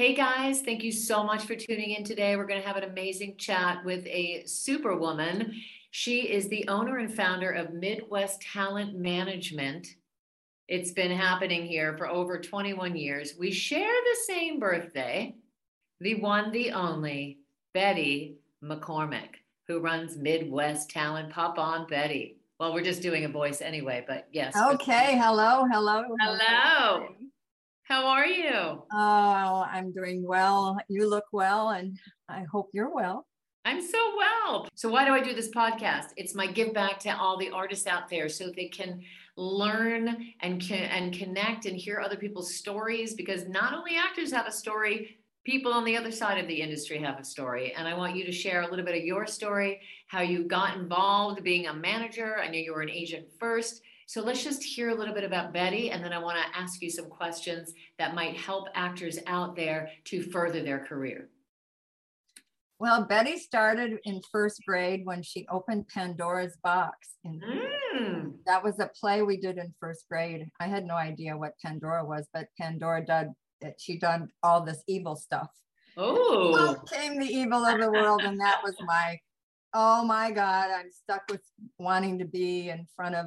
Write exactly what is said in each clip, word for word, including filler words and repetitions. Hey guys, thank you so much for tuning in today. We're going to have an amazing chat with a superwoman. She is the owner and founder of Midwest Talent Management. It's been happening here for over twenty-one years. We share the same birthday, the one, the only, Betty McCormick, who runs Midwest Talent. Pop on, Betty. Well, we're just doing a voice anyway, but yes. Okay. Hello, hello. Hello. How are you? Oh, I'm doing well. You look well, and I hope you're well. I'm so well. So why do I do this podcast? It's my give back to all the artists out there so they can learn and, can, and connect and hear other people's stories, because not only actors have a story, people on the other side of the industry have a story. And I want you to share a little bit of your story, how you got involved being a manager. I knew you were an agent first. So let's just hear a little bit about Betty, and then I want to ask you some questions that might help actors out there to further their career. Well, Betty started in first grade when she opened Pandora's Box. And mm. That was a play we did in first grade. I had no idea what Pandora was, but Pandora did, she done all this evil stuff. Oh. Out came the evil of the world, and that was my, oh my God, I'm stuck with wanting to be in front of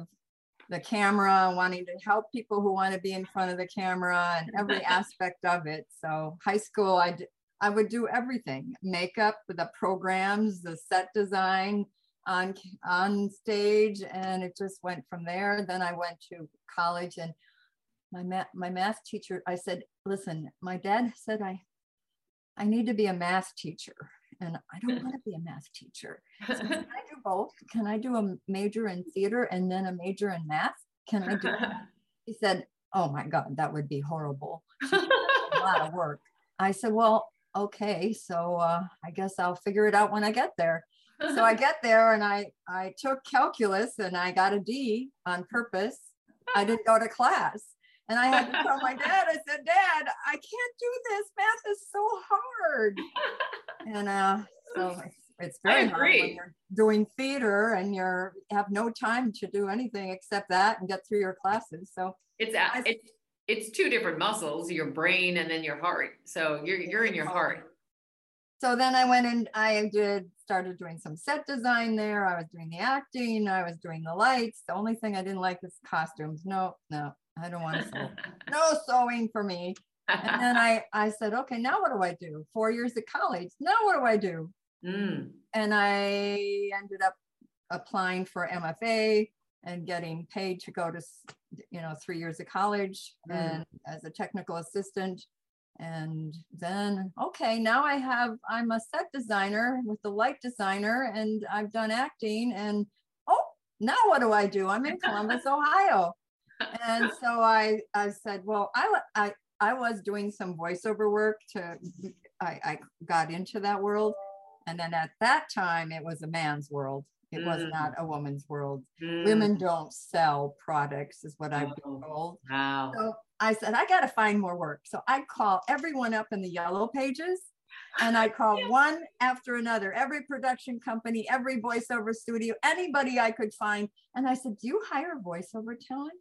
the camera, wanting to help people who want to be in front of the camera and every aspect of it. So high school, I, d I would do everything, makeup, the programs, the set design on, on stage. And it just went from there. Then I went to college, and my, ma my math teacher, I said, listen, my dad said, I, I need to be a math teacher. And I don't want to be a math teacher. So can I do both? Can I do a major in theater and then a major in math? Can I do that? He said, oh my God, that would be horrible. That's a lot of work. I said, well, okay. So uh, I guess I'll figure it out when I get there. So I get there, and I, I took calculus, and I got a D on purpose. I didn't go to class. And I had to tell my dad, I said, Dad, I can't do this. Math is so hard. And uh, so it's very hard when you're doing theater and you have no time to do anything except that and get through your classes. So it's, I, it's it's two different muscles, your brain and then your heart. So you're you're in your heart. So then I went and I did started doing some set design there. I was doing the acting. I was doing the lights. The only thing I didn't like was costumes. No, no, I don't want to sew. No sewing for me. And then I, I said, okay, now what do I do? Four years at college. Now what do I do? Mm. And I ended up applying for M F A and getting paid to go to, you know, three years of college mm. and as a technical assistant. And then, okay, now I have, I'm a set designer with the light designer, and I've done acting, and oh, now what do I do? I'm in Columbus, Ohio. And so I, I said, well, I, I, I was doing some voiceover work to, I, I got into that world. And then at that time, it was a man's world. It mm. was not a woman's world. Mm. Women don't sell products is what oh. I've been told. Wow. So I said, I got to find more work. So I call everyone up in the yellow pages, and I called yeah. one after another, every production company, every voiceover studio, anybody I could find. And I said, do you hire voiceover talent?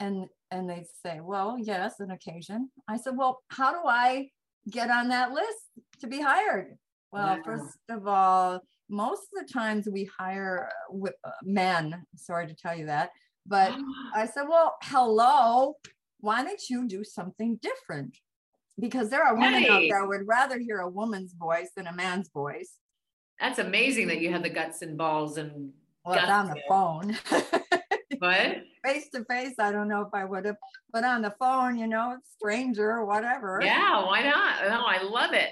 And, and they'd say, well, yes, an occasion. I said, well, how do I get on that list to be hired? Well, wow. First of all, most of the times we hire men, sorry to tell you that, but I said, well, hello, why don't you do something different? Because there are women hey. out there who would rather hear a woman's voice than a man's voice. That's amazing that you had the guts and balls and well, guts on the phone. What? Face to face, I don't know if I would have, but on the phone, you know, stranger, whatever. Yeah, why not? No, I love it.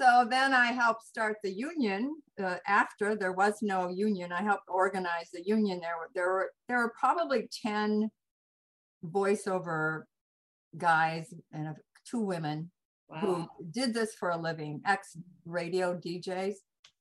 So then I helped start the union. Uh, after there was no union, I helped organize the union. There were there were there were probably ten voiceover guys and two women wow. who did this for a living, ex-radio D Js.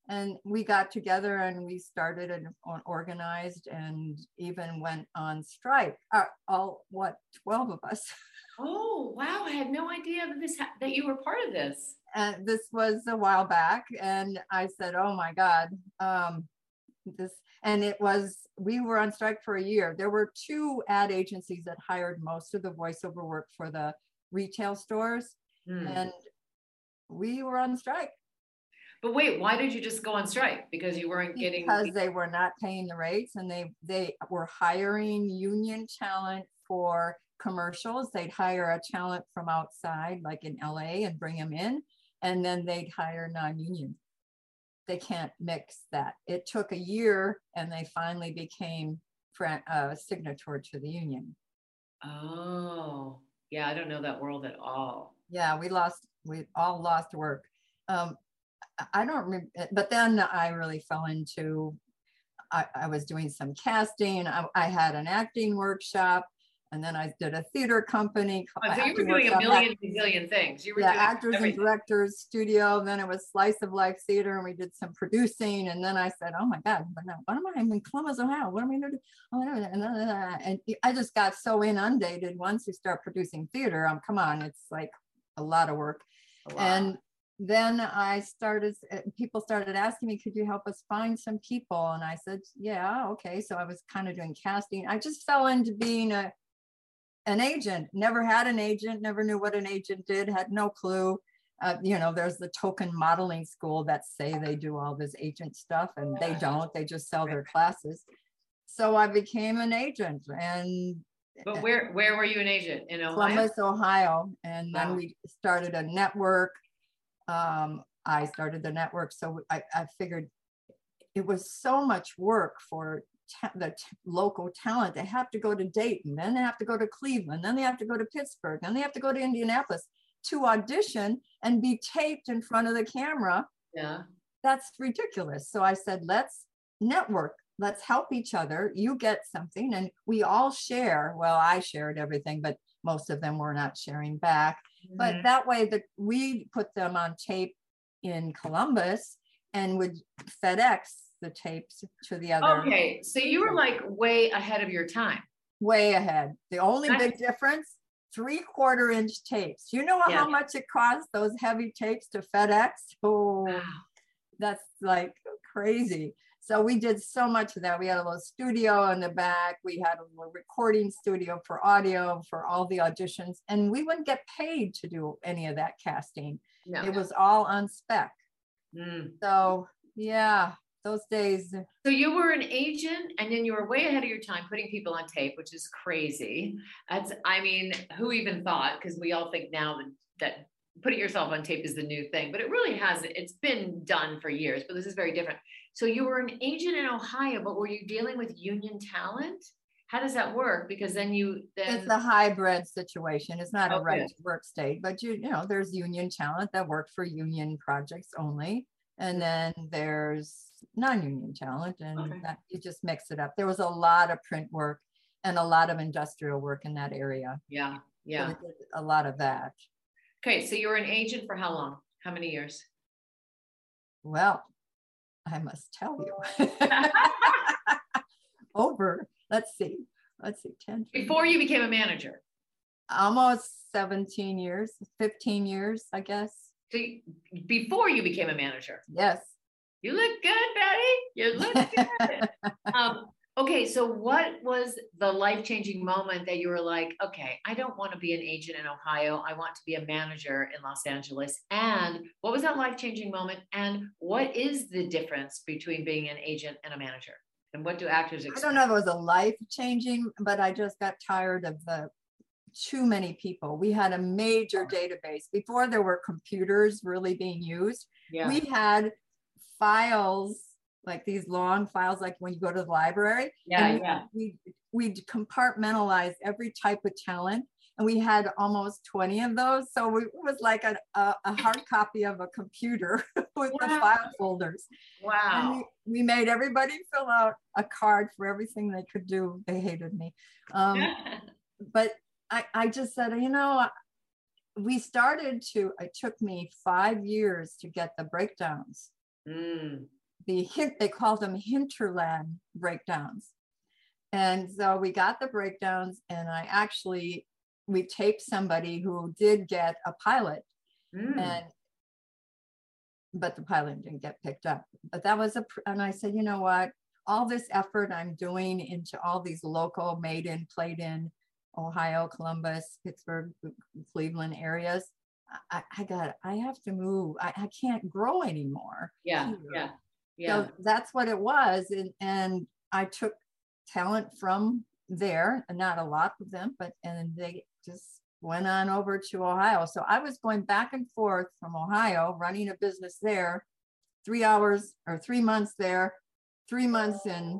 And we got together and we started and organized and even went on strike. Uh, all, what, twelve of us. Oh, wow. I had no idea that, this ha that you were part of this. Uh, this was a while back. And I said, oh my God. Um, this, and it was, we were on strike for a year. There were two ad agencies that hired most of the voiceover work for the retail stores. Mm. And we were on strike. But wait, why did you just go on strike? Because you weren't getting... Because they were not paying the rates, and they, they were hiring union talent for commercials. They'd hire a talent from outside, like in L A, and bring them in, and then they'd hire non-union. They can't mix that. It took a year, and they finally became a signatory to the union. Oh, yeah, I don't know that world at all. Yeah, we lost, we all lost work. Um, I don't remember, but then I really fell into, I, I was doing some casting. I, I had an acting workshop, and then I did a theater company. Oh, so you were doing a million, gazillion things. You were yeah, doing actors everything. And directors studio. Then it was Slice of Life Theater, and we did some producing. And then I said, oh my God, but now what am I? I'm in Columbus, Ohio. What am I going to do? Oh, and, and I just got so inundated. Once you start producing theater, um, come on, it's like a lot of work. And then I started, people started asking me, could you help us find some people? And I said, yeah, okay. So I was kind of doing casting. I just fell into being a, an agent, never had an agent, never knew what an agent did, had no clue. Uh, you know, there's the token modeling school that say they do all this agent stuff, and they don't, they just sell their classes. So I became an agent. And But where, where were you an agent? In Ohio? Columbus, Ohio. And then wow. we started a network. Um, I started the network. So I, I figured it was so much work for ta the local talent. They have to go to Dayton, then they have to go to Cleveland, then they have to go to Pittsburgh, then they have to go to Indianapolis to audition and be taped in front of the camera. Yeah, that's ridiculous. So I said, let's network. Let's help each other. You get something and we all share. Well, I shared everything, but most of them were not sharing back. Mm-hmm. But that way that we put them on tape in Columbus and would FedEx the tapes to the other. Okay, so you were like way ahead of your time. Way ahead. The only That's big difference, three quarter inch tapes. You know yeah. how much it costs, those heavy tapes to FedEx? Oh, wow. That's like crazy. So we did so much of that. We had a little studio in the back. We had a little recording studio for audio, for all the auditions. And we wouldn't get paid to do any of that casting. No, it no. was all on spec. Mm. So yeah, those days. So you were an agent, and then you were way ahead of your time putting people on tape, which is crazy. That's, I mean, who even thought? Because we all think now that, that putting yourself on tape is the new thing, but it really hasn't. It's been done for years, but this is very different. So you were an agent in Ohio, but were you dealing with union talent? How does that work? Because then you then it's a hybrid situation. It's not okay. a right to work state, but you you know, there's union talent that worked for union projects only, and then there's non-union talent, and okay. that, you just mix it up. There was a lot of print work and a lot of industrial work in that area. Yeah, yeah, so a lot of that. Okay, so you were an agent for how long? How many years? Well, I must tell you. Over, let's see, let's see, ten. Before you became a manager? Almost seventeen years, fifteen years, I guess. So you, before you became a manager? Yes. You look good, Betty. You look good. um, okay, so what was the life-changing moment that you were like, okay, I don't want to be an agent in Ohio. I want to be a manager in Los Angeles. And what was that life-changing moment? And what is the difference between being an agent and a manager? And what do actors expect? I don't know if it was a life-changing, but I just got tired of the too many people. We had a major database. Before there were computers really being used, yeah. we had files, like these long files, like when you go to the library. Yeah, and we, yeah. We, we compartmentalized every type of talent, and we had almost twenty of those. So we, it was like a, a, a hard copy of a computer with wow. the file folders. Wow. And we, we made everybody fill out a card for everything they could do. They hated me. Um, but I, I just said, you know, we started to, it took me five years to get the breakdowns. Mm. The hint, they call them hinterland breakdowns. And so we got the breakdowns, and I actually, we taped somebody who did get a pilot, mm. and but the pilot didn't get picked up. But that was a, and I said, you know what, all this effort I'm doing into all these local made in, played in Ohio, Columbus, Pittsburgh, Cleveland areas, I, I got, I have to move. I, I can't grow anymore. Yeah, either. yeah, yeah. So that's what it was. And, and I took talent from there, and not a lot of them, but, and they just went on over to Ohio. So I was going back and forth from Ohio, running a business there, three hours or three months there, three months in,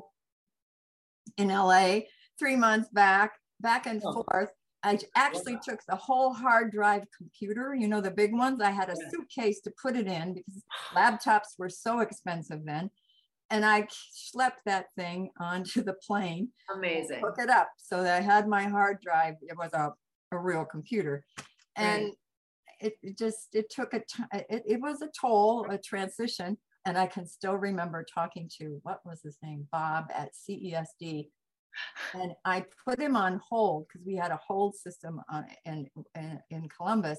in L A, three months back, back and oh. forth. I actually took the whole hard drive computer, you know, the big ones. I had a suitcase to put it in because laptops were so expensive then. And I schlepped that thing onto the plane. Amazing. Hook it up. So that I had my hard drive. It was a, a real computer. And right. it, it just, it took a time. It, it was a toll, a transition. And I can still remember talking to, what was his name? Bob at C E S D. And I put him on hold because we had a hold system on, in, in, in Columbus.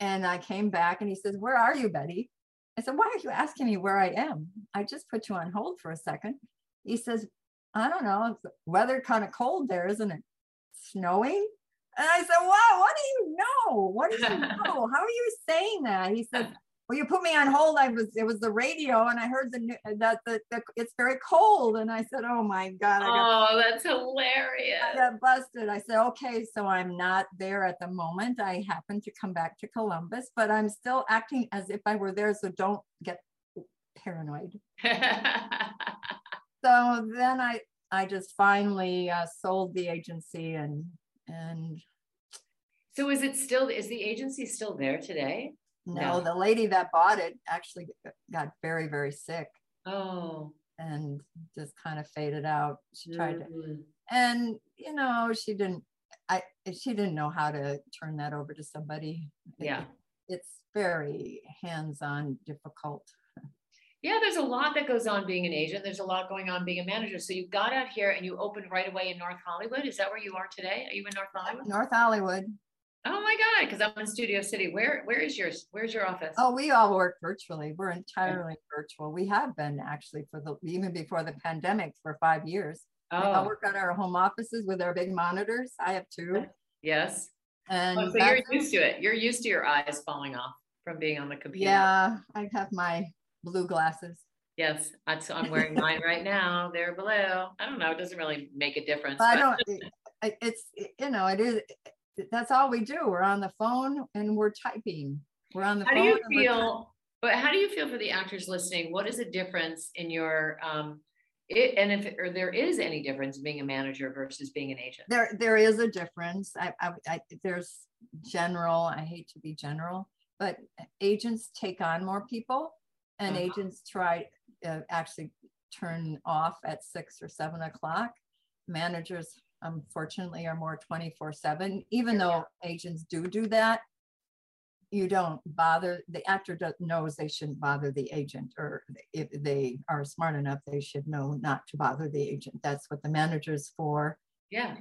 And I came back and he says, where are you, Betty? I said, why are you asking me where I am? I just put you on hold for a second. He says, I don't know. The weather kind of cold there, isn't it? Snowing? And I said, wow, what do you know? What do you know? How are you saying that? He said, well, you put me on hold. I was, it was the radio, and I heard the that the, the it's very cold. And I said, oh my God. I got, oh, that's hilarious. I got busted. I said, okay, so I'm not there at the moment. I happened to come back to Columbus, but I'm still acting as if I were there. So don't get paranoid. So then I, I just finally uh, sold the agency and, and. So is it still, is the agency still there today? No, the lady that bought it actually got very, very sick. Oh. And just kind of faded out. She tried mm-hmm. to, and you know, she didn't, I, she didn't know how to turn that over to somebody. Yeah. It, it's very hands-on difficult. Yeah, there's a lot that goes on being an agent. There's a lot going on being a manager. So you got out here and you opened right away in North Hollywood. Is that where you are today? Are you in North Hollywood? North Hollywood. Oh my God, because I'm in Studio City. Where, where is yours? Where's your office? Oh, we all work virtually. We're entirely yeah. virtual. We have been actually for the, even before the pandemic, for five years. Oh. We all work on our home offices with our big monitors. I have two. Yes. And oh, so you're used to it. You're used to your eyes falling off from being on the computer. Yeah, I have my blue glasses. Yes, I'm wearing mine right now. They're blue. I don't know. It doesn't really make a difference. But but. I don't, it's, you know, it is. That's all we do. We're on the phone and we're typing. We're on the phone. How do you feel? But how do you feel for the actors listening? What is the difference in your um, it, and if or there is any difference being a manager versus being an agent? There, there is a difference. I, I, I, there's general. I hate to be general, but agents take on more people, and uh-huh. agents try uh, actually turn off at six or seven o'clock. Managers, unfortunately, are more twenty-four seven, even though yeah. agents do do that. You don't bother, the actor does, knows they shouldn't bother the agent, or if they are smart enough, they should know not to bother the agent. That's what the manager's for. Yeah.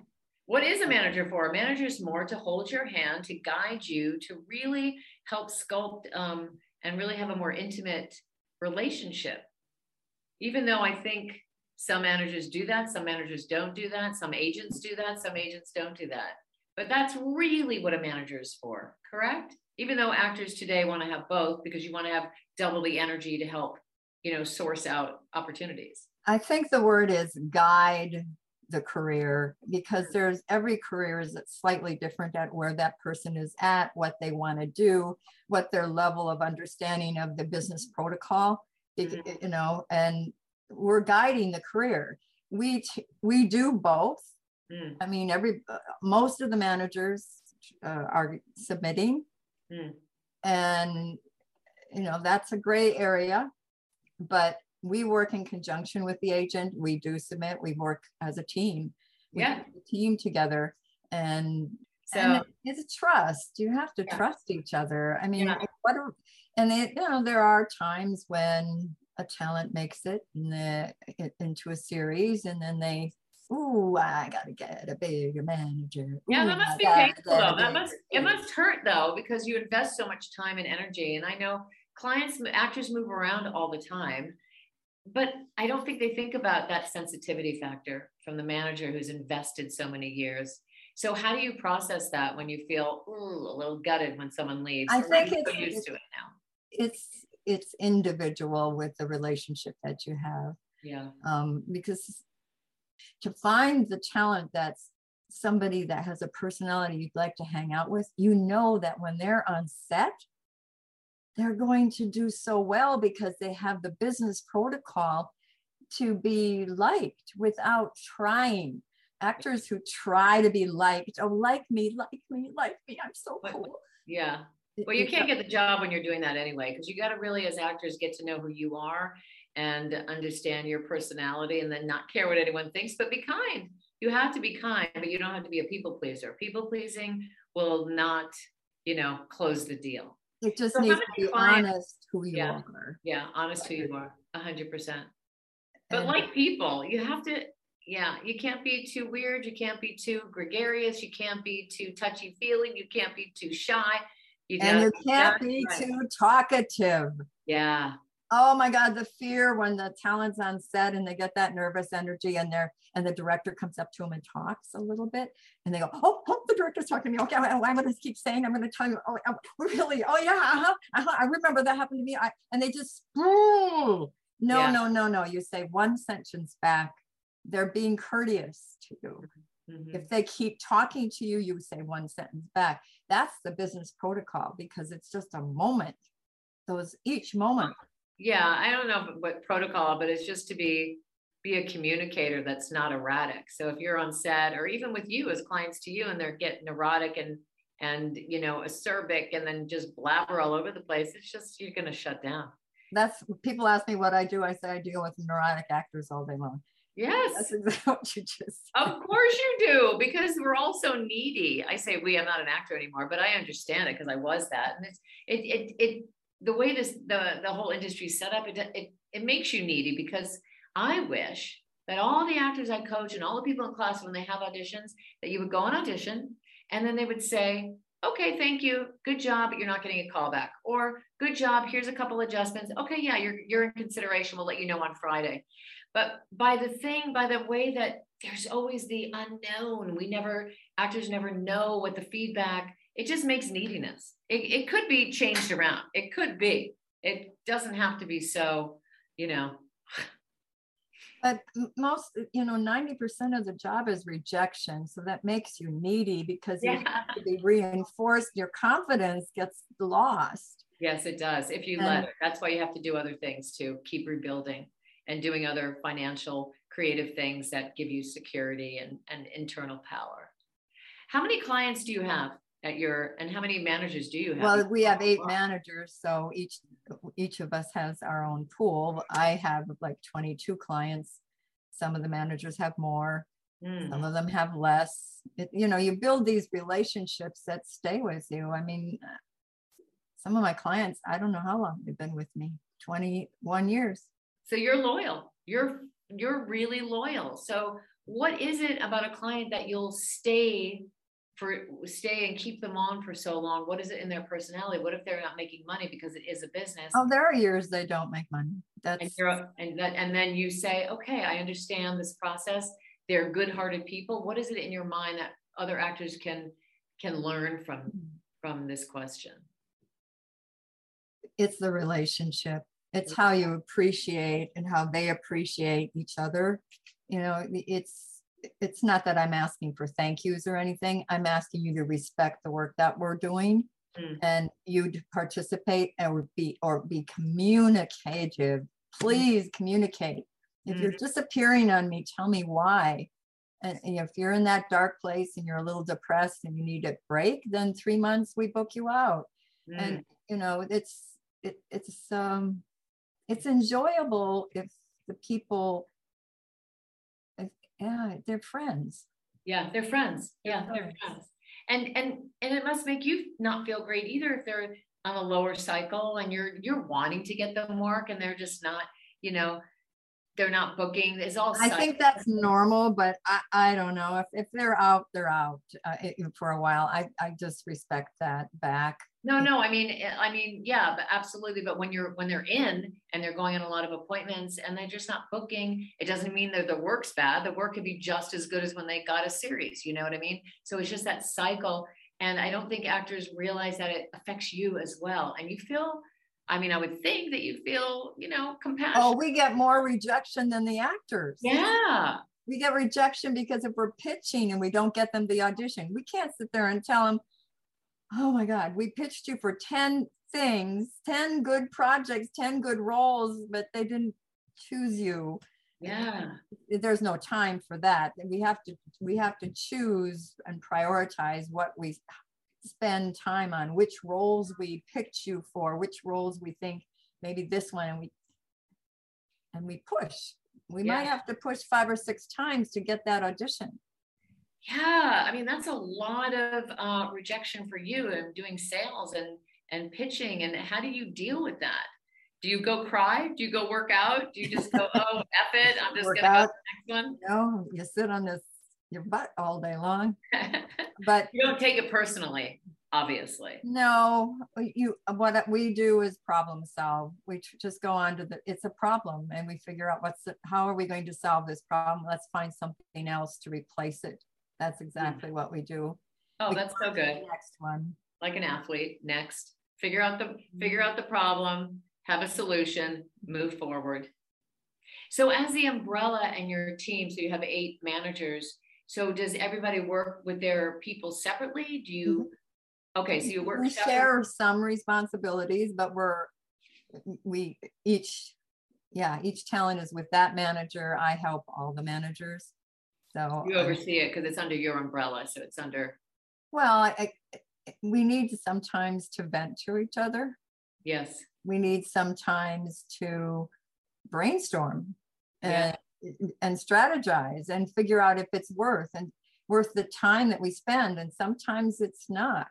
What is a manager for? A manager's more to hold your hand, to guide you, to really help sculpt um, and really have a more intimate relationship. Even though I think some managers do that, some managers don't do that, some agents do that, some agents don't do that. But that's really what a manager is for, correct? Even though actors today want to have both, because you want to have double the energy to help, you know, source out opportunities. I think the word is guide the career, because there's every career is slightly different at where that person is at, what they want to do, what their level of understanding of the business protocol, mm-hmm. you know, and we're guiding the career. We we do both. Mm. I mean, every most of the managers uh, are submitting, mm. and you know that's a gray area. But we work in conjunction with the agent. We do submit. We work as a team. We yeah, work as a team together, and so and it's a trust. You have to yeah. trust each other. I mean, yeah. what? Are, and it, you know, there are times when a talent makes it, in the, it into a series, and then they, ooh, I gotta get a bigger manager. Yeah, ooh, that must I be painful though. That must, it must hurt though, because you invest so much time and energy. And I know clients, actors move around all the time, but I don't think they think about that sensitivity factor from the manager who's invested so many years. So how do you process that when you feel ooh, a little gutted when someone leaves? I think it's so used to it now. It's it's individual with the relationship that you have. Yeah. Um, because to find the talent that's somebody that has a personality you'd like to hang out with, you know that when they're on set, they're going to do so well because they have the business protocol to be liked without trying. Actors who try to be liked, oh, like me, like me, like me, I'm so cool. Yeah. Well, you can't get the job when you're doing that anyway, because you got to really, as actors, get to know who you are and understand your personality and then not care what anyone thinks, but be kind. You have to be kind, but you don't have to be a people pleaser. People pleasing will not, you know, close the deal. It just so needs to be clients, honest who you yeah, are. Yeah, honest who you are, one hundred percent. But and like people, you have to, yeah, you can't be too weird. You can't be too gregarious. You can't be too touchy-feely. You can't be too shy. You and you can't be right. too talkative. Yeah. Oh my God, the fear when the talent's on set and they get that nervous energy and they're, and the director comes up to them and talks a little bit and they go, oh, oh the director's talking to me. Okay, I'm going to keep saying, I'm going to tell you, oh, really? Oh yeah, uh-huh, uh-huh, I remember that happened to me. I, and they just, no, yeah. no, no, no. You say one sentence back. They're being courteous to you. Mm-hmm. If they keep talking to you, you say one sentence back. That's the business protocol because it's just a moment. Those each moment. Yeah, I don't know what protocol, but it's just to be be a communicator that's not erratic. So if you're on set, or even with you as clients to you, and they're getting neurotic and and you know acerbic, and then just blabber all over the place, it's just you're going to shut down. That's people ask me what I do. I say I deal with neurotic actors all day long. Yes, that's exactly what you just said. Of course you do, because we're all so needy. I say we. I'm not an actor anymore, but I understand it because I was that, and it's it it it. The way this the the whole industry is set up, it, it it makes you needy because I wish that all the actors I coach and all the people in class when they have auditions that you would go on audition and then they would say, okay, thank you, good job, but you're not getting a call back, or good job, here's a couple adjustments, okay, yeah, you're you're in consideration, we'll let you know on Friday. But by the thing, by the way that there's always the unknown, we never actors never know what the feedback. It just makes neediness. It, it could be changed around. It could be. It doesn't have to be so, you know. But most, you know, ninety percent of the job is rejection. So that makes you needy because yeah. you have to be reinforced. Your confidence gets lost. Yes, it does. If you and, let it. That's why you have to do other things to keep rebuilding and doing other financial, creative things that give you security and, and internal power. How many clients do you have? At your and how many managers do you have? Well, we have eight managers, so each each of us has our own pool. I have like twenty-two clients. Some of the managers have more, mm. some of them have less. It, you know, you build these relationships that stay with you. I mean, some of my clients, I don't know how long they've been with me, twenty-one years. So you're loyal. You're you're really loyal. So what is it about a client that you'll stay? For stay and keep them on for so long? What is it in their personality? What if they're not making money because it is a business? Oh, there are years they don't make money. That's and, you're, and, that, and then you say, okay, I understand this process. They're good-hearted people. What is it in your mind that other actors can can learn from from this question? It's the relationship. It's how you appreciate and how they appreciate each other. You know, it's it's not that I'm asking for thank yous or anything. I'm asking you to respect the work that we're doing mm. and you to participate or be, or be communicative. Please communicate. If mm. you're disappearing on me, tell me why. And, and if you're in that dark place and you're a little depressed and you need a break, then three months we book you out. Mm. And, you know, it's, it, it's, um, it's enjoyable if the people Yeah, they're friends. Yeah, they're friends. Yeah, they're friends. And and and it must make you not feel great either if they're on a lower cycle and you're you're wanting to get them work and they're just not, you know, they're not booking. It's all. I think that's normal, but I, I don't know if, if they're out, they're out uh, for a while. I, I just respect that back. No, no. I mean, I mean, yeah, but absolutely. But when you're, when they're in and they're going on a lot of appointments and they're just not booking, it doesn't mean that the work's bad. The work could be just as good as when they got a series, you know what I mean? So it's just that cycle. And I don't think actors realize that it affects you as well. And you feel, I mean, I would think that you feel, you know, compassion. Oh, we get more rejection than the actors. Yeah. We get rejection because if we're pitching and we don't get them the audition, we can't sit there and tell them, oh my God, we pitched you for ten things, ten good projects, ten good roles, but they didn't choose you. Yeah. There's no time for that. We have to, we have to choose and prioritize what we spend time on, which roles we picked you for, which roles we think maybe this one, and we and we push. We yeah. might have to push five or six times to get that audition. Yeah, I mean, that's a lot of uh, rejection for you, and doing sales and and pitching. And how do you deal with that? Do you go cry? Do you go work out? Do you just go, oh, F it, I'm just work gonna out. Go to the next one? No, you sit on this your butt all day long. But you don't take it personally, obviously. No, you, what we do is problem solve. We just go on to the, it's a problem, and we figure out what's the, how are we going to solve this problem? Let's find something else to replace it. That's exactly mm. what we do. Oh, we that's so good. Next one. Like an athlete, next. Figure out the, figure out the problem, have a solution, move forward. So as the umbrella and your team, so you have eight managers, so does everybody work with their people separately? Do you, okay, so you work we separately? Share some responsibilities, but we're, we each, yeah, each talent is with that manager. I help all the managers. So you oversee um, it because it's under your umbrella. So it's under. Well, I, I, we need sometimes to vent to each other. Yes. We need sometimes to brainstorm. Yeah. And and strategize and figure out if it's worth and worth the time that we spend. And sometimes it's not.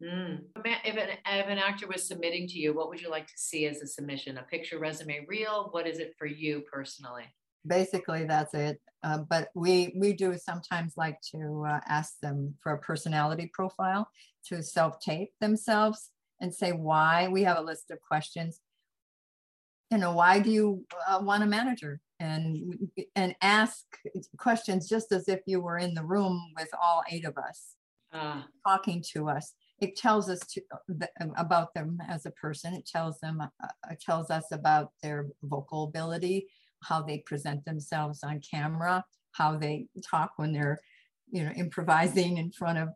Mm. If an, if an actor was submitting to you, what would you like to see as a submission? A picture, resume, reel? What is it for you personally? Basically, that's it. Uh, but we, we do sometimes like to uh, ask them for a personality profile, to self-tape themselves and say why. We have a list of questions. You know, why do you uh, want a manager? And and ask questions just as if you were in the room with all eight of us uh, talking to us. It tells us to, about them as a person. It tells them, uh, it tells us about their vocal ability, how they present themselves on camera, how they talk when they're, you know, improvising in front of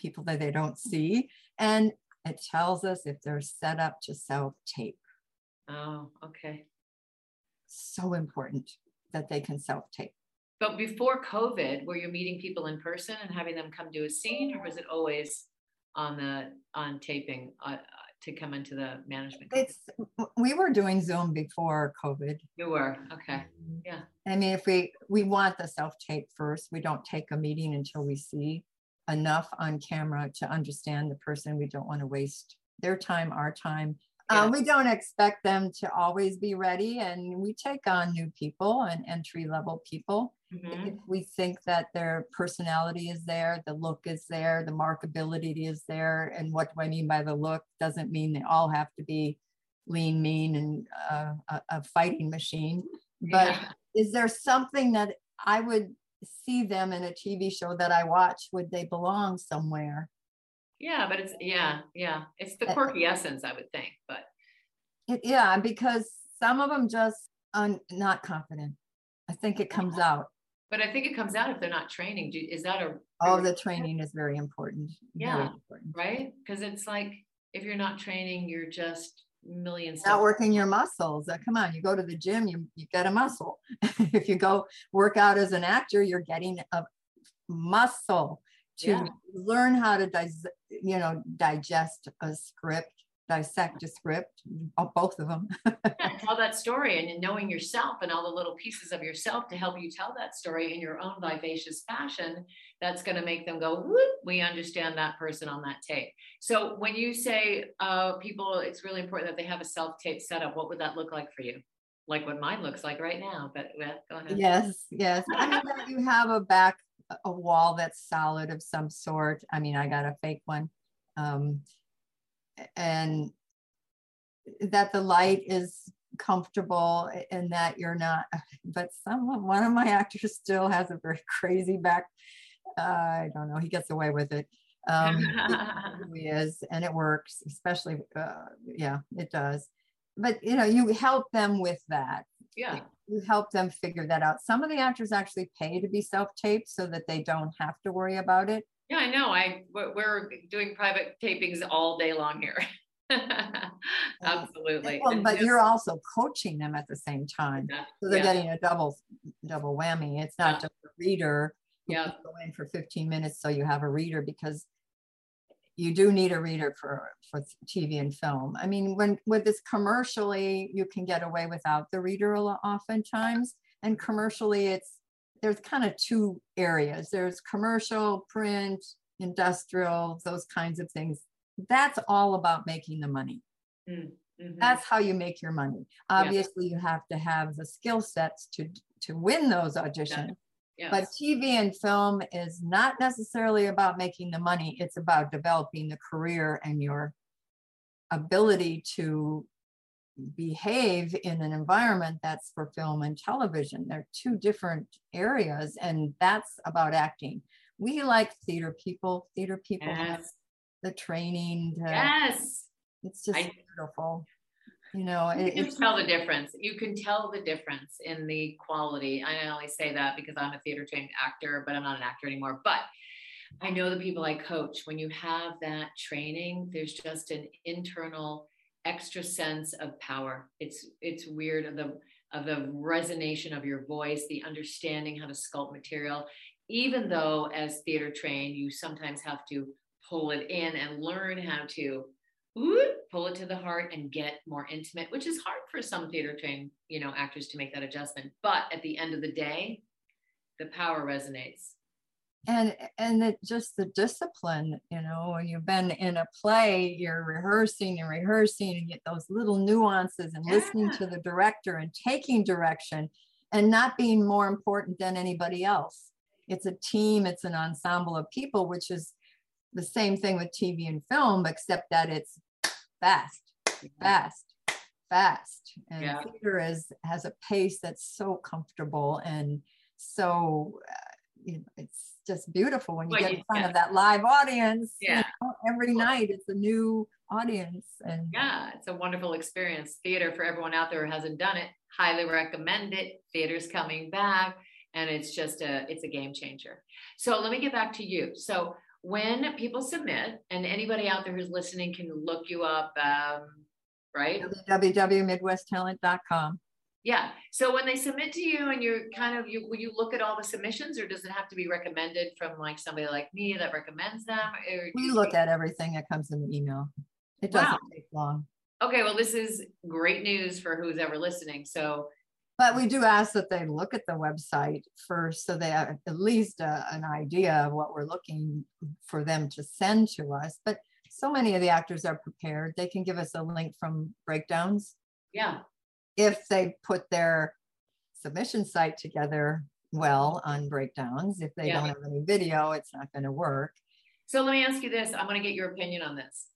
people that they don't see, and it tells us if they're set up to self-tape. Oh, okay. So important that they can self-tape. But before COVID, were you meeting people in person and having them come do a scene, or was it always on the on taping uh, to come into the management? It's, we were doing Zoom before COVID. You were, okay, yeah. I mean, if we we want the self-tape first, we don't take a meeting until we see enough on camera to understand the person. We don't want to waste their time, our time. Uh, we don't expect them to always be ready, and we take on new people and entry-level people. Mm-hmm. If we think that their personality is there, the look is there, the markability is there, and what do I mean by the look? Doesn't mean they all have to be lean, mean, and uh, a, a fighting machine. But yeah. Is there something that I would see them in a T V show that I watch? Would they belong somewhere? Yeah, but it's, yeah, yeah. It's the quirky essence, I would think, but. It, yeah, because some of them just are not confident. I think it comes out. But I think it comes out if they're not training. Is that a? Oh, the training is very important. Yeah, very important. Right? Because it's like, if you're not training, you're just millions. Not working your muscles. Uh, come on, you go to the gym, you, you get a muscle. If you go work out as an actor, you're getting a muscle. To yeah. learn how to, you know, digest a script, dissect a script, both of them. Yeah, tell that story, and knowing yourself and all the little pieces of yourself to help you tell that story in your own vivacious fashion. That's going to make them go, whoop, we understand that person on that tape. So when you say uh, people, it's really important that they have a self-tape setup, what would that look like for you? like what mine looks like right now, but well, go ahead. Yes, yes. I mean, you have a back, a wall that's solid of some sort. I mean, I got a fake one. Um, and that the light is comfortable and that you're not, but someone, one of my actors still has a very crazy back. Uh, I don't know, he gets away with it. Um, he is, and it works, especially, uh, yeah, it does. But, you know, you help them with that. Yeah. You help them figure that out. Some of the actors actually pay to be self-taped so that they don't have to worry about it. Yeah, I know. I, we're doing private tapings all day long here. Absolutely. Well, but you're also coaching them at the same time. Yeah. So they're yeah. getting a double, double whammy. It's not yeah. just a reader. You yeah. go in for fifteen minutes so you have a reader, because you do need a reader for, for T V and film. I mean, when with this commercially, you can get away without the reader oftentimes. And commercially, it's there's kind of two areas. There's commercial, print, industrial, those kinds of things. That's all about making the money. Mm-hmm. That's how you make your money. Obviously, yeah. you have to have the skill sets to, to win those auditions. Yeah. Yes. But T V and film is not necessarily about making the money. It's about developing the career and your ability to behave in an environment that's for film and television. They're two different areas, and that's about acting. We like theater people. Theater people yes. have the training. To, yes. It's just I, beautiful. You know, it, you can tell the difference. You can tell the difference in the quality. I always say that because I'm a theater trained actor, but I'm not an actor anymore. But I know the people I coach, when you have that training, there's just an internal extra sense of power. It's it's weird of the of the resonation of your voice, the understanding how to sculpt material, even though as theater trained, you sometimes have to pull it in and learn how to Ooh, pull it to the heart and get more intimate, which is hard for some theater trained, you know, actors to make that adjustment. But at the end of the day, the power resonates. And and it just the discipline, you know, when you've been in a play, you're rehearsing and rehearsing and get those little nuances and yeah. listening to the director and taking direction and not being more important than anybody else. It's a team, it's an ensemble of people, which is the same thing with T V and film, except that it's fast, fast, fast. And yeah. theater is, has a pace that's so comfortable and so, uh, you know, it's just beautiful when you well, get you, in front yeah. of that live audience. Yeah. You know, every night it's a new audience. And yeah, it's a wonderful experience. Theater, for everyone out there who hasn't done it, highly recommend it. Theater's coming back, and it's just a, it's a game changer. So let me get back to you. So when people submit, and anybody out there who's listening can look you up, um, right? w w w dot midwest talent dot com. Yeah. So when they submit to you, and you're kind of, you, will you look at all the submissions, or does it have to be recommended from like somebody like me that recommends them? Or we look at everything that comes in the email. It doesn't wow. take long. Okay. Well, this is great news for who's ever listening. So, but we do ask that they look at the website first, so they have at least a, an idea of what we're looking for them to send to us. But so many of the actors are prepared. They can give us a link from breakdowns. Yeah. If they put their submission site together well on breakdowns, if they yeah. don't have any video, it's not going to work. So let me ask you this. I'm going to get your opinion on this.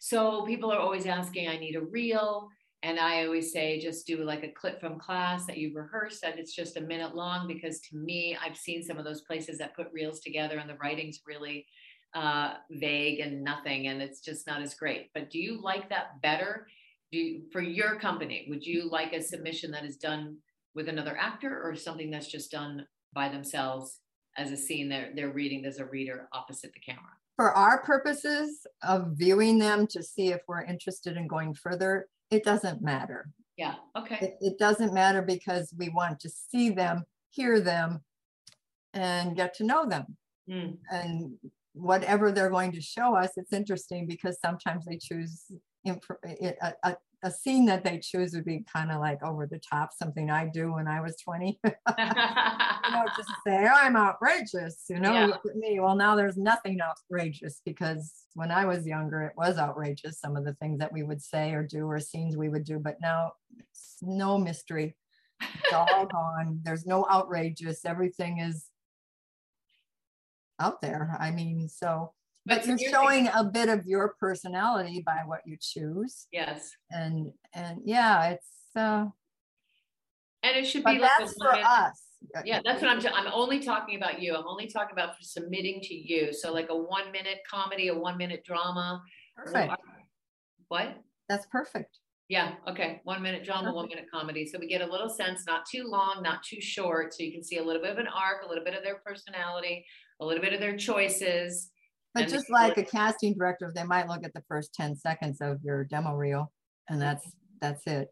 So people are always asking, I need a reel. And I always say, just do like a clip from class that you've rehearsed, that it's just a minute long, because to me, I've seen some of those places that put reels together and the writing's really uh, vague and nothing, and it's just not as great. But do you like that better? Do you, for your company, would you like a submission that is done with another actor, or something that's just done by themselves as a scene they're, they're reading, there's a reader opposite the camera? For our purposes of viewing them to see if we're interested in going further, it doesn't matter. Yeah. Okay. It, it doesn't matter, because we want to see them, hear them, and get to know them. Mm. And whatever they're going to show us, it's interesting, because sometimes they choose inf- a, a, a scene that they choose would be kind of like over the top, something I do when I was twenty. You know, just say, oh, I'm outrageous, you know, yeah. look at me. Well, now there's nothing outrageous, because when I was younger, it was outrageous, some of the things that we would say or do, or scenes we would do, but now no mystery. It's all gone. There's no outrageous. Everything is out there. I mean, so, but, but you're showing a bit of your personality by what you choose. Yes. And, and yeah, it's, uh, and it should be like that's for us. Yeah, that's what I'm t- I'm only talking about you. I'm only talking about for submitting to you. So like a one minute comedy, a one minute drama. Perfect. Or, what? That's perfect. Yeah. Okay. One minute drama, perfect. One minute comedy. So we get a little sense, not too long, not too short. So you can see a little bit of an arc, a little bit of their personality, a little bit of their choices. But just like a casting director, they might look at the first ten seconds of your demo reel and that's, that's it.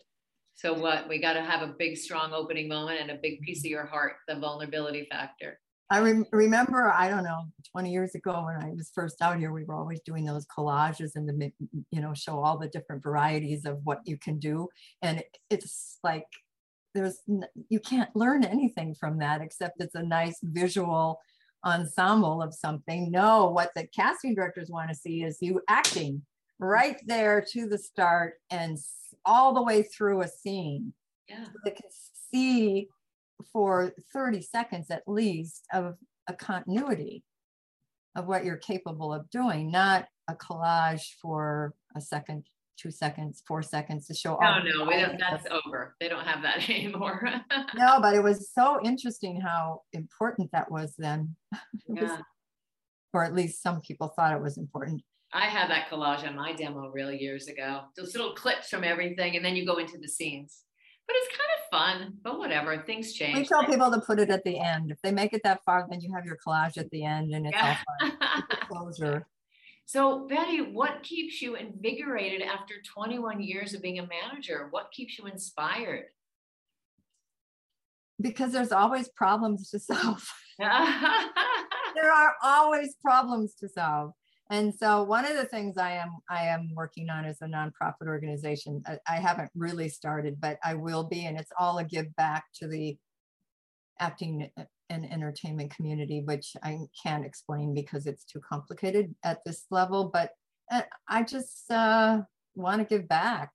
So what, we got to have a big, strong opening moment and a big piece of your heart, the vulnerability factor. I re- remember, I don't know, twenty years ago when I was first out here, we were always doing those collages and the, you know, show all the different varieties of what you can do. And it's like, there's, you can't learn anything from that, except it's a nice visual ensemble of something. No, what the casting directors want to see is you acting right there to the start and all the way through a scene. Yeah. So they can see for thirty seconds at least of a continuity of what you're capable of doing, not a collage for a second, two seconds, four seconds to show. Oh no, we don't, that's over. They don't have that anymore. No, but it was so interesting how important that was then. Yeah. Was, or at least some people thought it was important. I had that collage on my demo really years ago. Those little clips from everything, and then you go into the scenes. But it's kind of fun, but whatever, things change. We tell people to put it at the end. If they make it that far, then you have your collage at the end and it's yeah. all fun. It's a closure. So Betty, what keeps you invigorated after twenty-one years of being a manager? What keeps you inspired? Because there's always problems to solve. There are always problems to solve. And so one of the things I am I am working on is a nonprofit organization. I, I haven't really started, but I will be. And it's all a give back to the acting and entertainment community, which I can't explain because it's too complicated at this level. But I just uh, want to give back.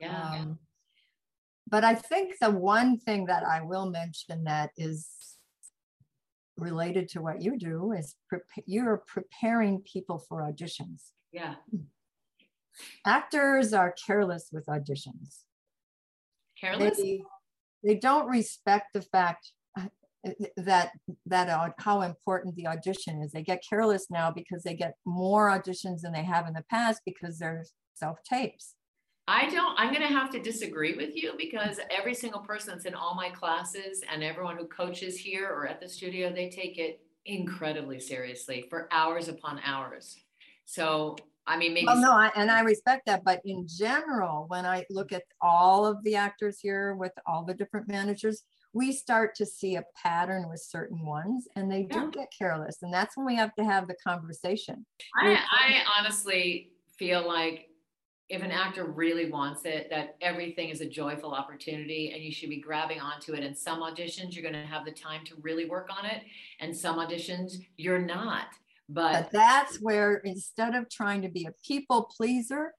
Yeah, um, yeah. But I think the one thing that I will mention that is related to what you do is pre- you're preparing people for auditions. Yeah. Actors are careless with auditions. Careless? They, they don't respect the fact that that uh, how important the audition is. They get careless now because they get more auditions than they have in the past because they're self-tapes. I don't, I'm going to have to disagree with you because every single person that's in all my classes and everyone who coaches here or at the studio, they take it incredibly seriously for hours upon hours. So, I mean, maybe. Well, no, I, and I respect that. But in general, when I look at all of the actors here with all the different managers, we start to see a pattern with certain ones and they yeah. do get careless. And that's when we have to have the conversation. I, I honestly feel like if an actor really wants it, that everything is a joyful opportunity and you should be grabbing onto it. And some auditions, you're going to have the time to really work on it. And some auditions, you're not. But, but that's where instead of trying to be a people pleaser,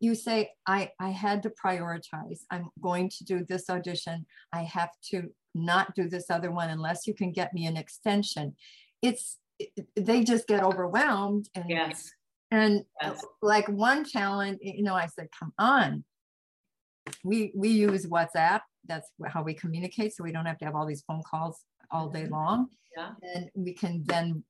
you say, I, I had to prioritize. I'm going to do this audition. I have to not do this other one unless you can get me an extension. It's, they just get overwhelmed. And yes. And yes. like one talent, you know, I said, come on, we we use WhatsApp. That's how we communicate. So we don't have to have all these phone calls all day long. Yeah. And we can then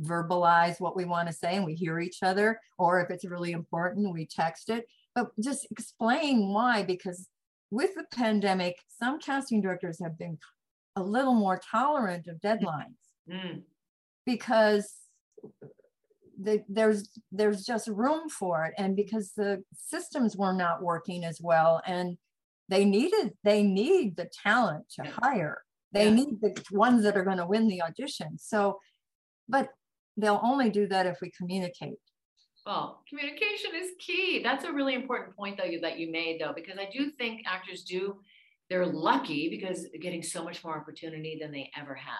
verbalize what we want to say and we hear each other. Or if it's really important, we text it. But just explain why, because with the pandemic, some casting directors have been a little more tolerant of deadlines mm. because The, there's there's just room for it, and because the systems were not working as well, and they needed they need the talent to hire. They yeah. need the ones that are going to win the audition. So, but they'll only do that if we communicate. Well, communication is key. That's a really important point though that you made though, because I do think actors do. They're lucky because they're getting so much more opportunity than they ever have.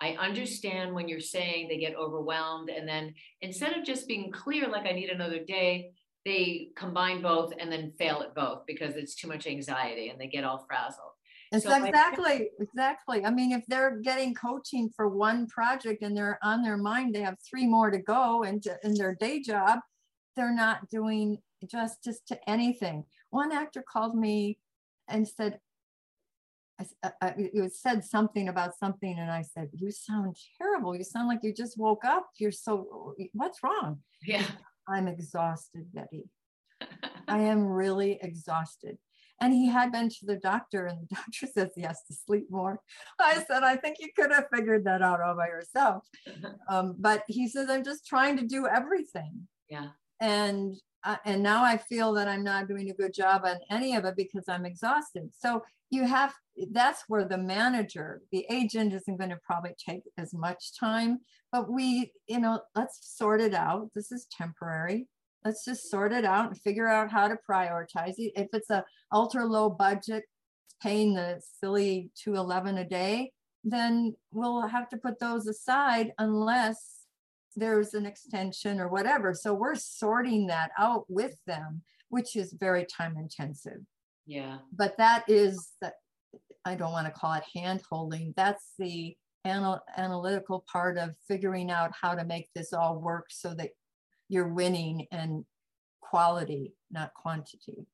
I understand when you're saying they get overwhelmed, and then instead of just being clear, like I need another day, they combine both and then fail at both because it's too much anxiety and they get all frazzled. It's so exactly, I, exactly. I mean, if they're getting coaching for one project and they're on their mind, they have three more to go, and to, in their day job, they're not doing justice to anything. One actor called me and said, I, I, it said something about something, and I said, you sound terrible. You sound like you just woke up. You're so, what's wrong? Yeah. I'm exhausted, Betty. I am really exhausted. And he had been to the doctor, and the doctor says he has to sleep more. I said, I think you could have figured that out all by yourself. Um, but he says, I'm just trying to do everything. Yeah. And, uh, and now I feel that I'm not doing a good job on any of it because I'm exhausted. So you have, that's where the manager, the agent isn't going to probably take as much time, but we, you know, let's sort it out. This is temporary. Let's just sort it out and figure out how to prioritize it. If it's a ultra low budget, paying the silly two eleven a day, then we'll have to put those aside unless there's an extension or whatever. So we're sorting that out with them, which is very time intensive. Yeah. But that is, the, I don't want to call it hand holding. That's the anal analytical part of figuring out how to make this all work so that you're winning, and quality, not quantity.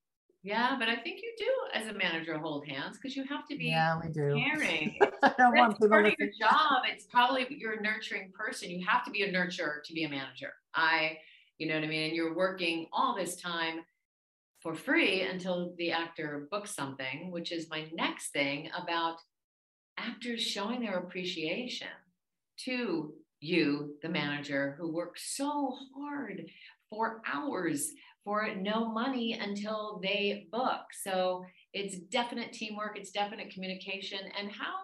Yeah, but I think you do, as a manager, hold hands, because you have to be yeah, we do. caring. I don't want people part to of your job. It's probably, you're a nurturing person. You have to be a nurturer to be a manager. I, you know what I mean? And you're working all this time for free until the actor books something, which is my next thing about actors showing their appreciation to you, the manager, who worked so hard for hours for no money until they book. So it's definite teamwork, it's definite communication. And how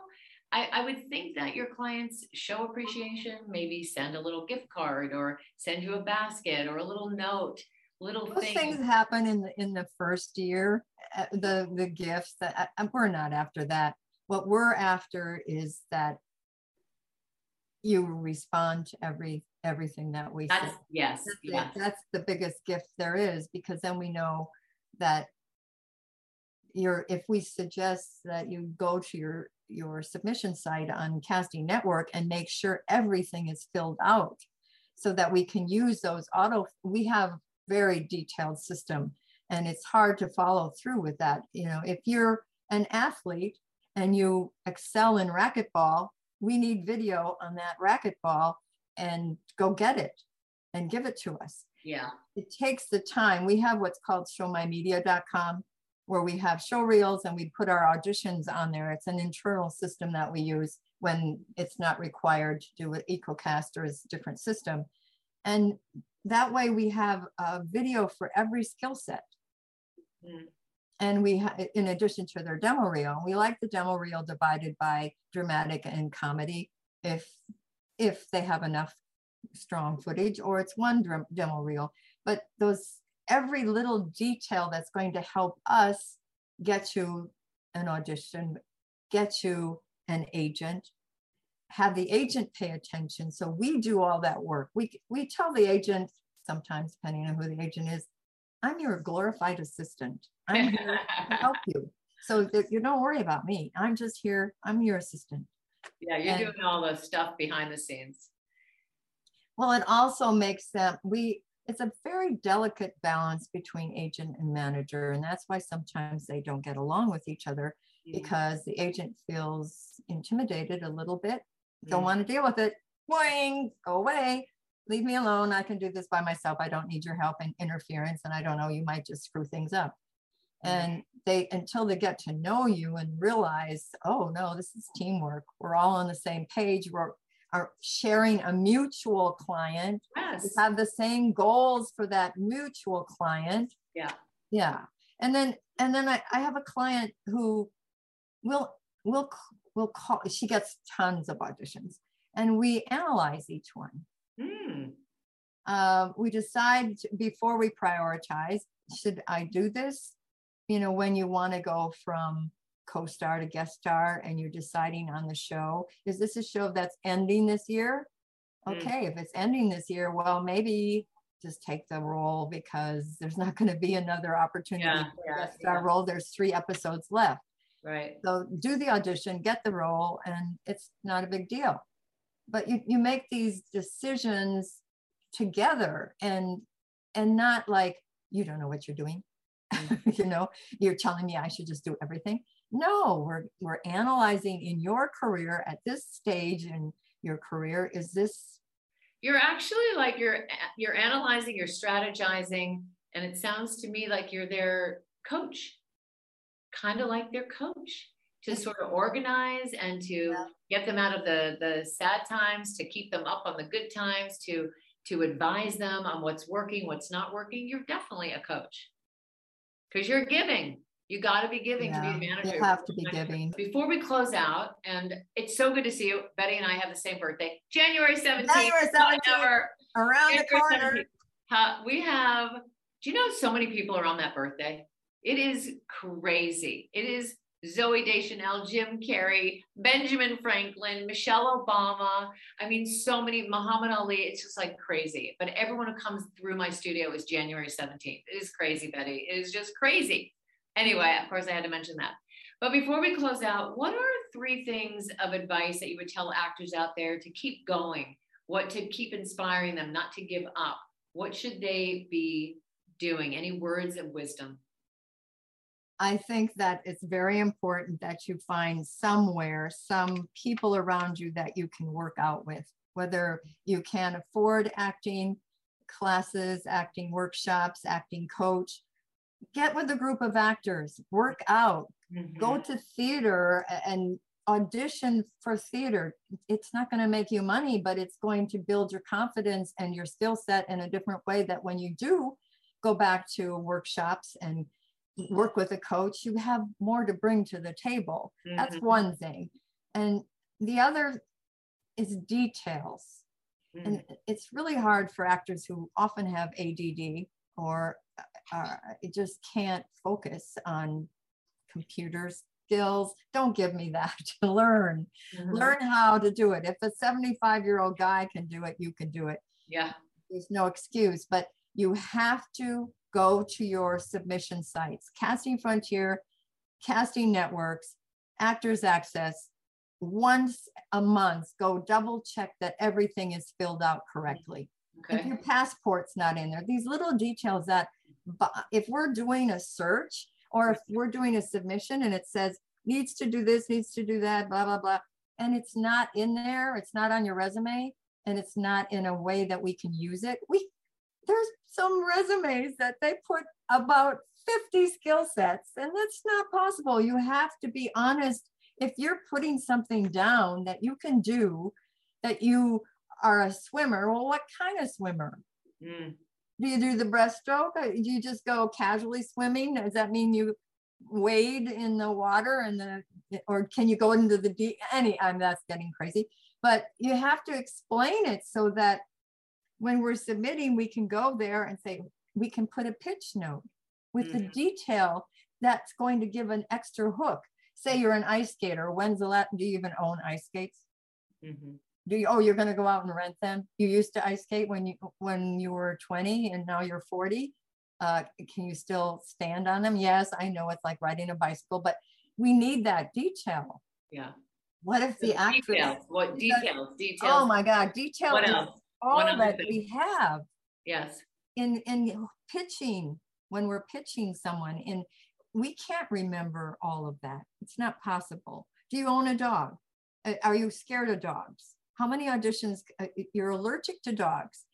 I, I would think that your clients show appreciation, maybe send a little gift card or send you a basket or a little note, little those things. things happen in the, in the first year, the, the gifts that I, we're not after that. What we're after is that you respond to every everything that we that's, say. Yes, that's, yes. The, that's the biggest gift there is, because then we know that you're, if we suggest that you go to your, your submission site on Casting Network and make sure everything is filled out so that we can use those auto, we have very detailed system, and it's hard to follow through with that. You know, if you're an athlete and you excel in racquetball, we need video on that racquetball, and go get it and give it to us. Yeah. It takes the time. We have what's called show my media dot com, where we have show reels and we put our auditions on there. It's an internal system that we use when it's not required to do with EcoCast or is a different system. And that way we have a video for every skill set. Mm. And we, ha in addition to their demo reel, we like the demo reel divided by dramatic and comedy, if if they have enough strong footage, or it's one demo reel. But those, every little detail that's going to help us get you an audition, get you an agent, have the agent pay attention. So we do all that work. We we tell the agent sometimes, depending on who the agent is, I'm your glorified assistant. I'm here to help you. So that you don't worry about me. I'm just here. I'm your assistant. Yeah, you're and, doing all the stuff behind the scenes. Well, it also makes them, we, it's a very delicate balance between agent and manager. And that's why sometimes they don't get along with each other, mm. because the agent feels intimidated a little bit. Mm. Don't want to deal with it. Boing, go away. Leave me alone. I can do this by myself. I don't need your help and interference. And I don't know, you might just screw things up. And they, until they get to know you and realize, oh no, this is teamwork. We're all on the same page. We're are sharing a mutual client. Yes. We have the same goals for that mutual client. Yeah. Yeah. And then, and then I, I have a client who will, will, will call, she gets tons of auditions, and we analyze each one. Mm. Uh, we decide before we prioritize, should I do this? You know, when you want to go from co-star to guest star and you're deciding on the show, is this a show that's ending this year? Okay, mm. if it's ending this year, well, maybe just take the role because there's not going to be another opportunity yeah, for yeah, yeah. our role. There's three episodes left. Right. So do the audition, get the role, and it's not a big deal. But you, you make these decisions together and and not like, you don't know what you're doing. You know, you're telling me I should just do everything. No, we're, we're analyzing in your career at this stage in your career, is this. You're actually like, you're, you're analyzing, you're strategizing. And it sounds to me like you're their coach, kind of like their coach, to sort of organize and to yeah. get them out of the, the sad times, to keep them up on the good times, to, to advise them on what's working, what's not working. You're definitely a coach because you're giving. You got to be giving yeah, to be a manager. You have to be giving. Before we close out, and it's so good to see you. Betty and I have the same birthday, January seventeenth. January seventeenth, around January the corner. Uh, we have, do you know so many people are on that birthday? It is crazy. It is Zoe Deschanel, Jim Carrey, Benjamin Franklin, Michelle Obama. I mean, so many, Muhammad Ali. It's just like crazy. But everyone who comes through my studio is January seventeenth. It is crazy, Betty. It is just crazy. Anyway, of course, I had to mention that. But before we close out, what are three things of advice that you would tell actors out there to keep going, what to keep inspiring them, not to give up? What should they be doing? Any words of wisdom? I think that it's very important that you find somewhere, some people around you that you can work out with, whether you can afford acting classes, acting workshops, acting coach. Get with a group of actors, work out, mm-hmm. go to theater and audition for theater. It's not going to make you money, but it's going to build your confidence and your skill set in a different way that when you do go back to workshops and work with a coach, you have more to bring to the table. Mm-hmm. That's one thing. And the other is details. Mm-hmm. And it's really hard for actors who often have A D D or Uh, it just can't focus on computer skills. Don't give me that. Learn. Mm-hmm. Learn how to do it. If a seventy-five-year-old guy can do it, you can do it. Yeah. There's no excuse, but you have to go to your submission sites. Casting Frontier, Casting Networks, Actors Access. Once a month, go double check that everything is filled out correctly. Okay. If your passport's not in there, these little details that if we're doing a search or if we're doing a submission and it says needs to do this, needs to do that, blah, blah, blah, and it's not in there, it's not on your resume, and it's not in a way that we can use it. We, there's some resumes that they put about fifty skill sets, and that's not possible. You have to be honest. If you're putting something down that you can do, that you are a swimmer, well, what kind of swimmer? Mm. Do you do the breaststroke? Do you just go casually swimming? Does that mean you wade in the water and the, or can you go into the deep? Any, I'm that's getting crazy, but you have to explain it so that when we're submitting, we can go there and say, we can put a pitch note with mm. the detail that's going to give an extra hook. Say you're an ice skater. When's the last, do you even own ice skates? Mm-hmm. Do you, oh, you're going to go out and rent them? You used to ice skate when you when you were twenty and now you're forty. Uh, can you still stand on them? Yes, I know it's like riding a bicycle, but we need that detail. Yeah. What if the, the actress? Details, what details? Details. Oh my God, details. What else? All what else that we have. Yes. In in pitching, when we're pitching someone, and we can't remember all of that. It's not possible. Do you own a dog? Are you scared of dogs? How many auditions, uh, you're allergic to dogs.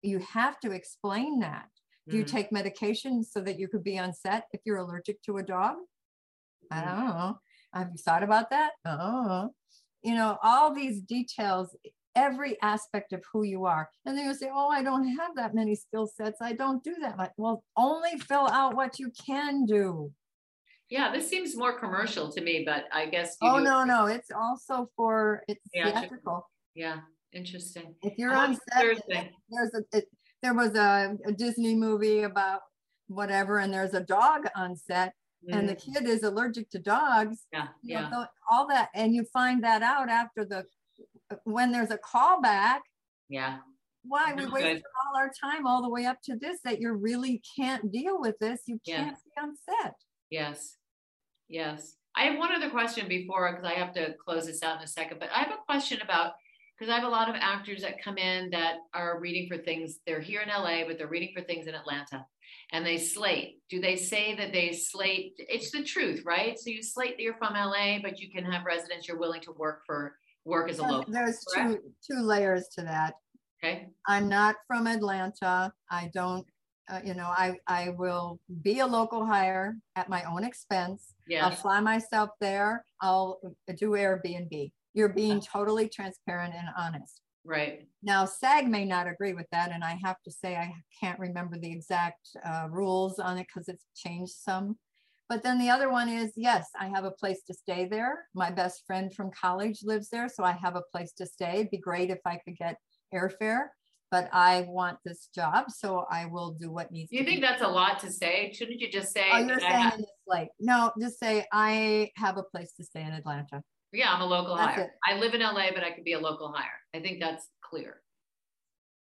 You have to explain that. Do mm-hmm. you take medication so that you could be on set if you're allergic to a dog? Mm-hmm. I don't know. Have you thought about that? Oh, you know, all these details, every aspect of who you are. And then you'll say, oh, I don't have that many skill sets. I don't do that much. Well, only fill out what you can do. Yeah, this seems more commercial to me, but I guess. You oh, do no, no. It's also for, it's yeah, theatrical. Yeah, interesting. If you're on set, there's a, it, there was a, a Disney movie about whatever, and there's a dog on set, mm. and the kid is allergic to dogs. Yeah, you yeah. know, all that, and you find that out after the when there's a callback. Yeah. why we wasted all our time all the way up to this, that you really can't deal with this. You can't yes. be on set. Yes. Yes. I have one other question before, because I have to close this out in a second, but I have a question about, because I have a lot of actors that come in that are reading for things. They're here in L A, but they're reading for things in Atlanta, and they slate. Do they say that they slate? It's the truth, right? So you slate that you're from L A, but you can have residents you're willing to work for, work as a local. There's two, two layers to that. Okay. I'm not from Atlanta. I don't, uh, you know, I, I will be a local hire at my own expense. Yeah. I'll fly myself there. I'll do Airbnb. You're being okay. totally transparent and honest. Right. Now, SAG may not agree with that. And I have to say, I can't remember the exact uh, rules on it because it's changed some. But then the other one is, yes, I have a place to stay there. My best friend from college lives there. So I have a place to stay. It'd be great if I could get airfare, but I want this job, so I will do what needs to be. You think that's a lot to say? Shouldn't you just say? Oh, you're saying it's like, no, just say, I have a place to stay in Atlanta. Yeah, I'm a local hire. I live in L A, but I could be a local hire. I think that's clear.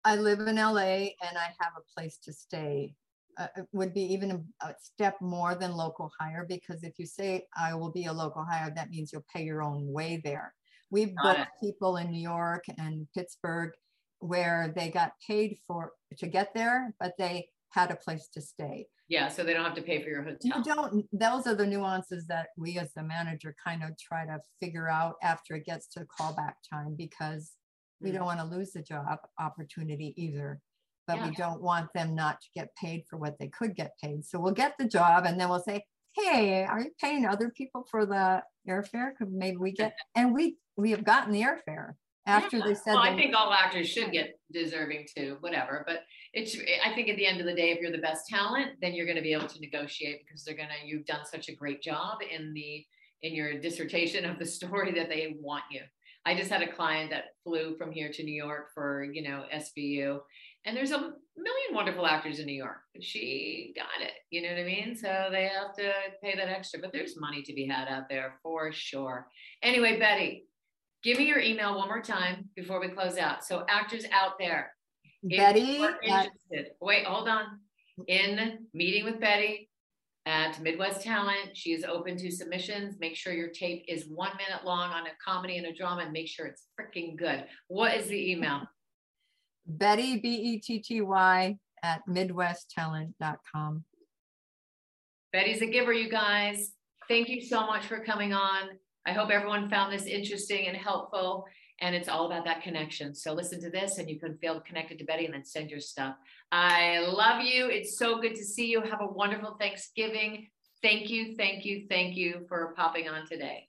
I live in L A and I have a place to stay. Uh, it would be even a step more than local hire, because if you say, I will be a local hire, that means you'll pay your own way there. We've booked people in New York and Pittsburgh where they got paid for to get there, but they had a place to stay. Yeah, so they don't have to pay for your hotel. You don't. Those are the nuances that we as the manager kind of try to figure out after it gets to callback time, because we mm-hmm. don't want to lose the job opportunity either, but yeah. we don't want them not to get paid for what they could get paid. So we'll get the job and then we'll say, hey, are you paying other people for the airfare? Could maybe we get, and we we have gotten the airfare after yeah. they said. Well, I think all actors should get deserving to whatever, but it's. I think at the end of the day, if you're the best talent, then you're going to be able to negotiate, because they're gonna. You've done such a great job in the in your dissertation of the story that they want you. I just had a client that flew from here to New York for you know S V U, and there's a million wonderful actors in New York, but she got it. You know what I mean? So they have to pay that extra, but there's money to be had out there for sure. Anyway, Betty, give me your email one more time before we close out. So actors out there, Betty, if you're interested, wait, hold on. In meeting with Betty at Midwest Talent, she is open to submissions. Make sure your tape is one minute long on a comedy and a drama, and make sure it's freaking good. What is the email? Betty, B E T T Y, at midwest talent dot com. Betty's a giver, you guys. Thank you so much for coming on. I hope everyone found this interesting and helpful, and it's all about that connection. So listen to this and you can feel connected to Betty, and then send your stuff. I love you. It's so good to see you. Have a wonderful Thanksgiving. Thank you, thank you, thank you for popping on today.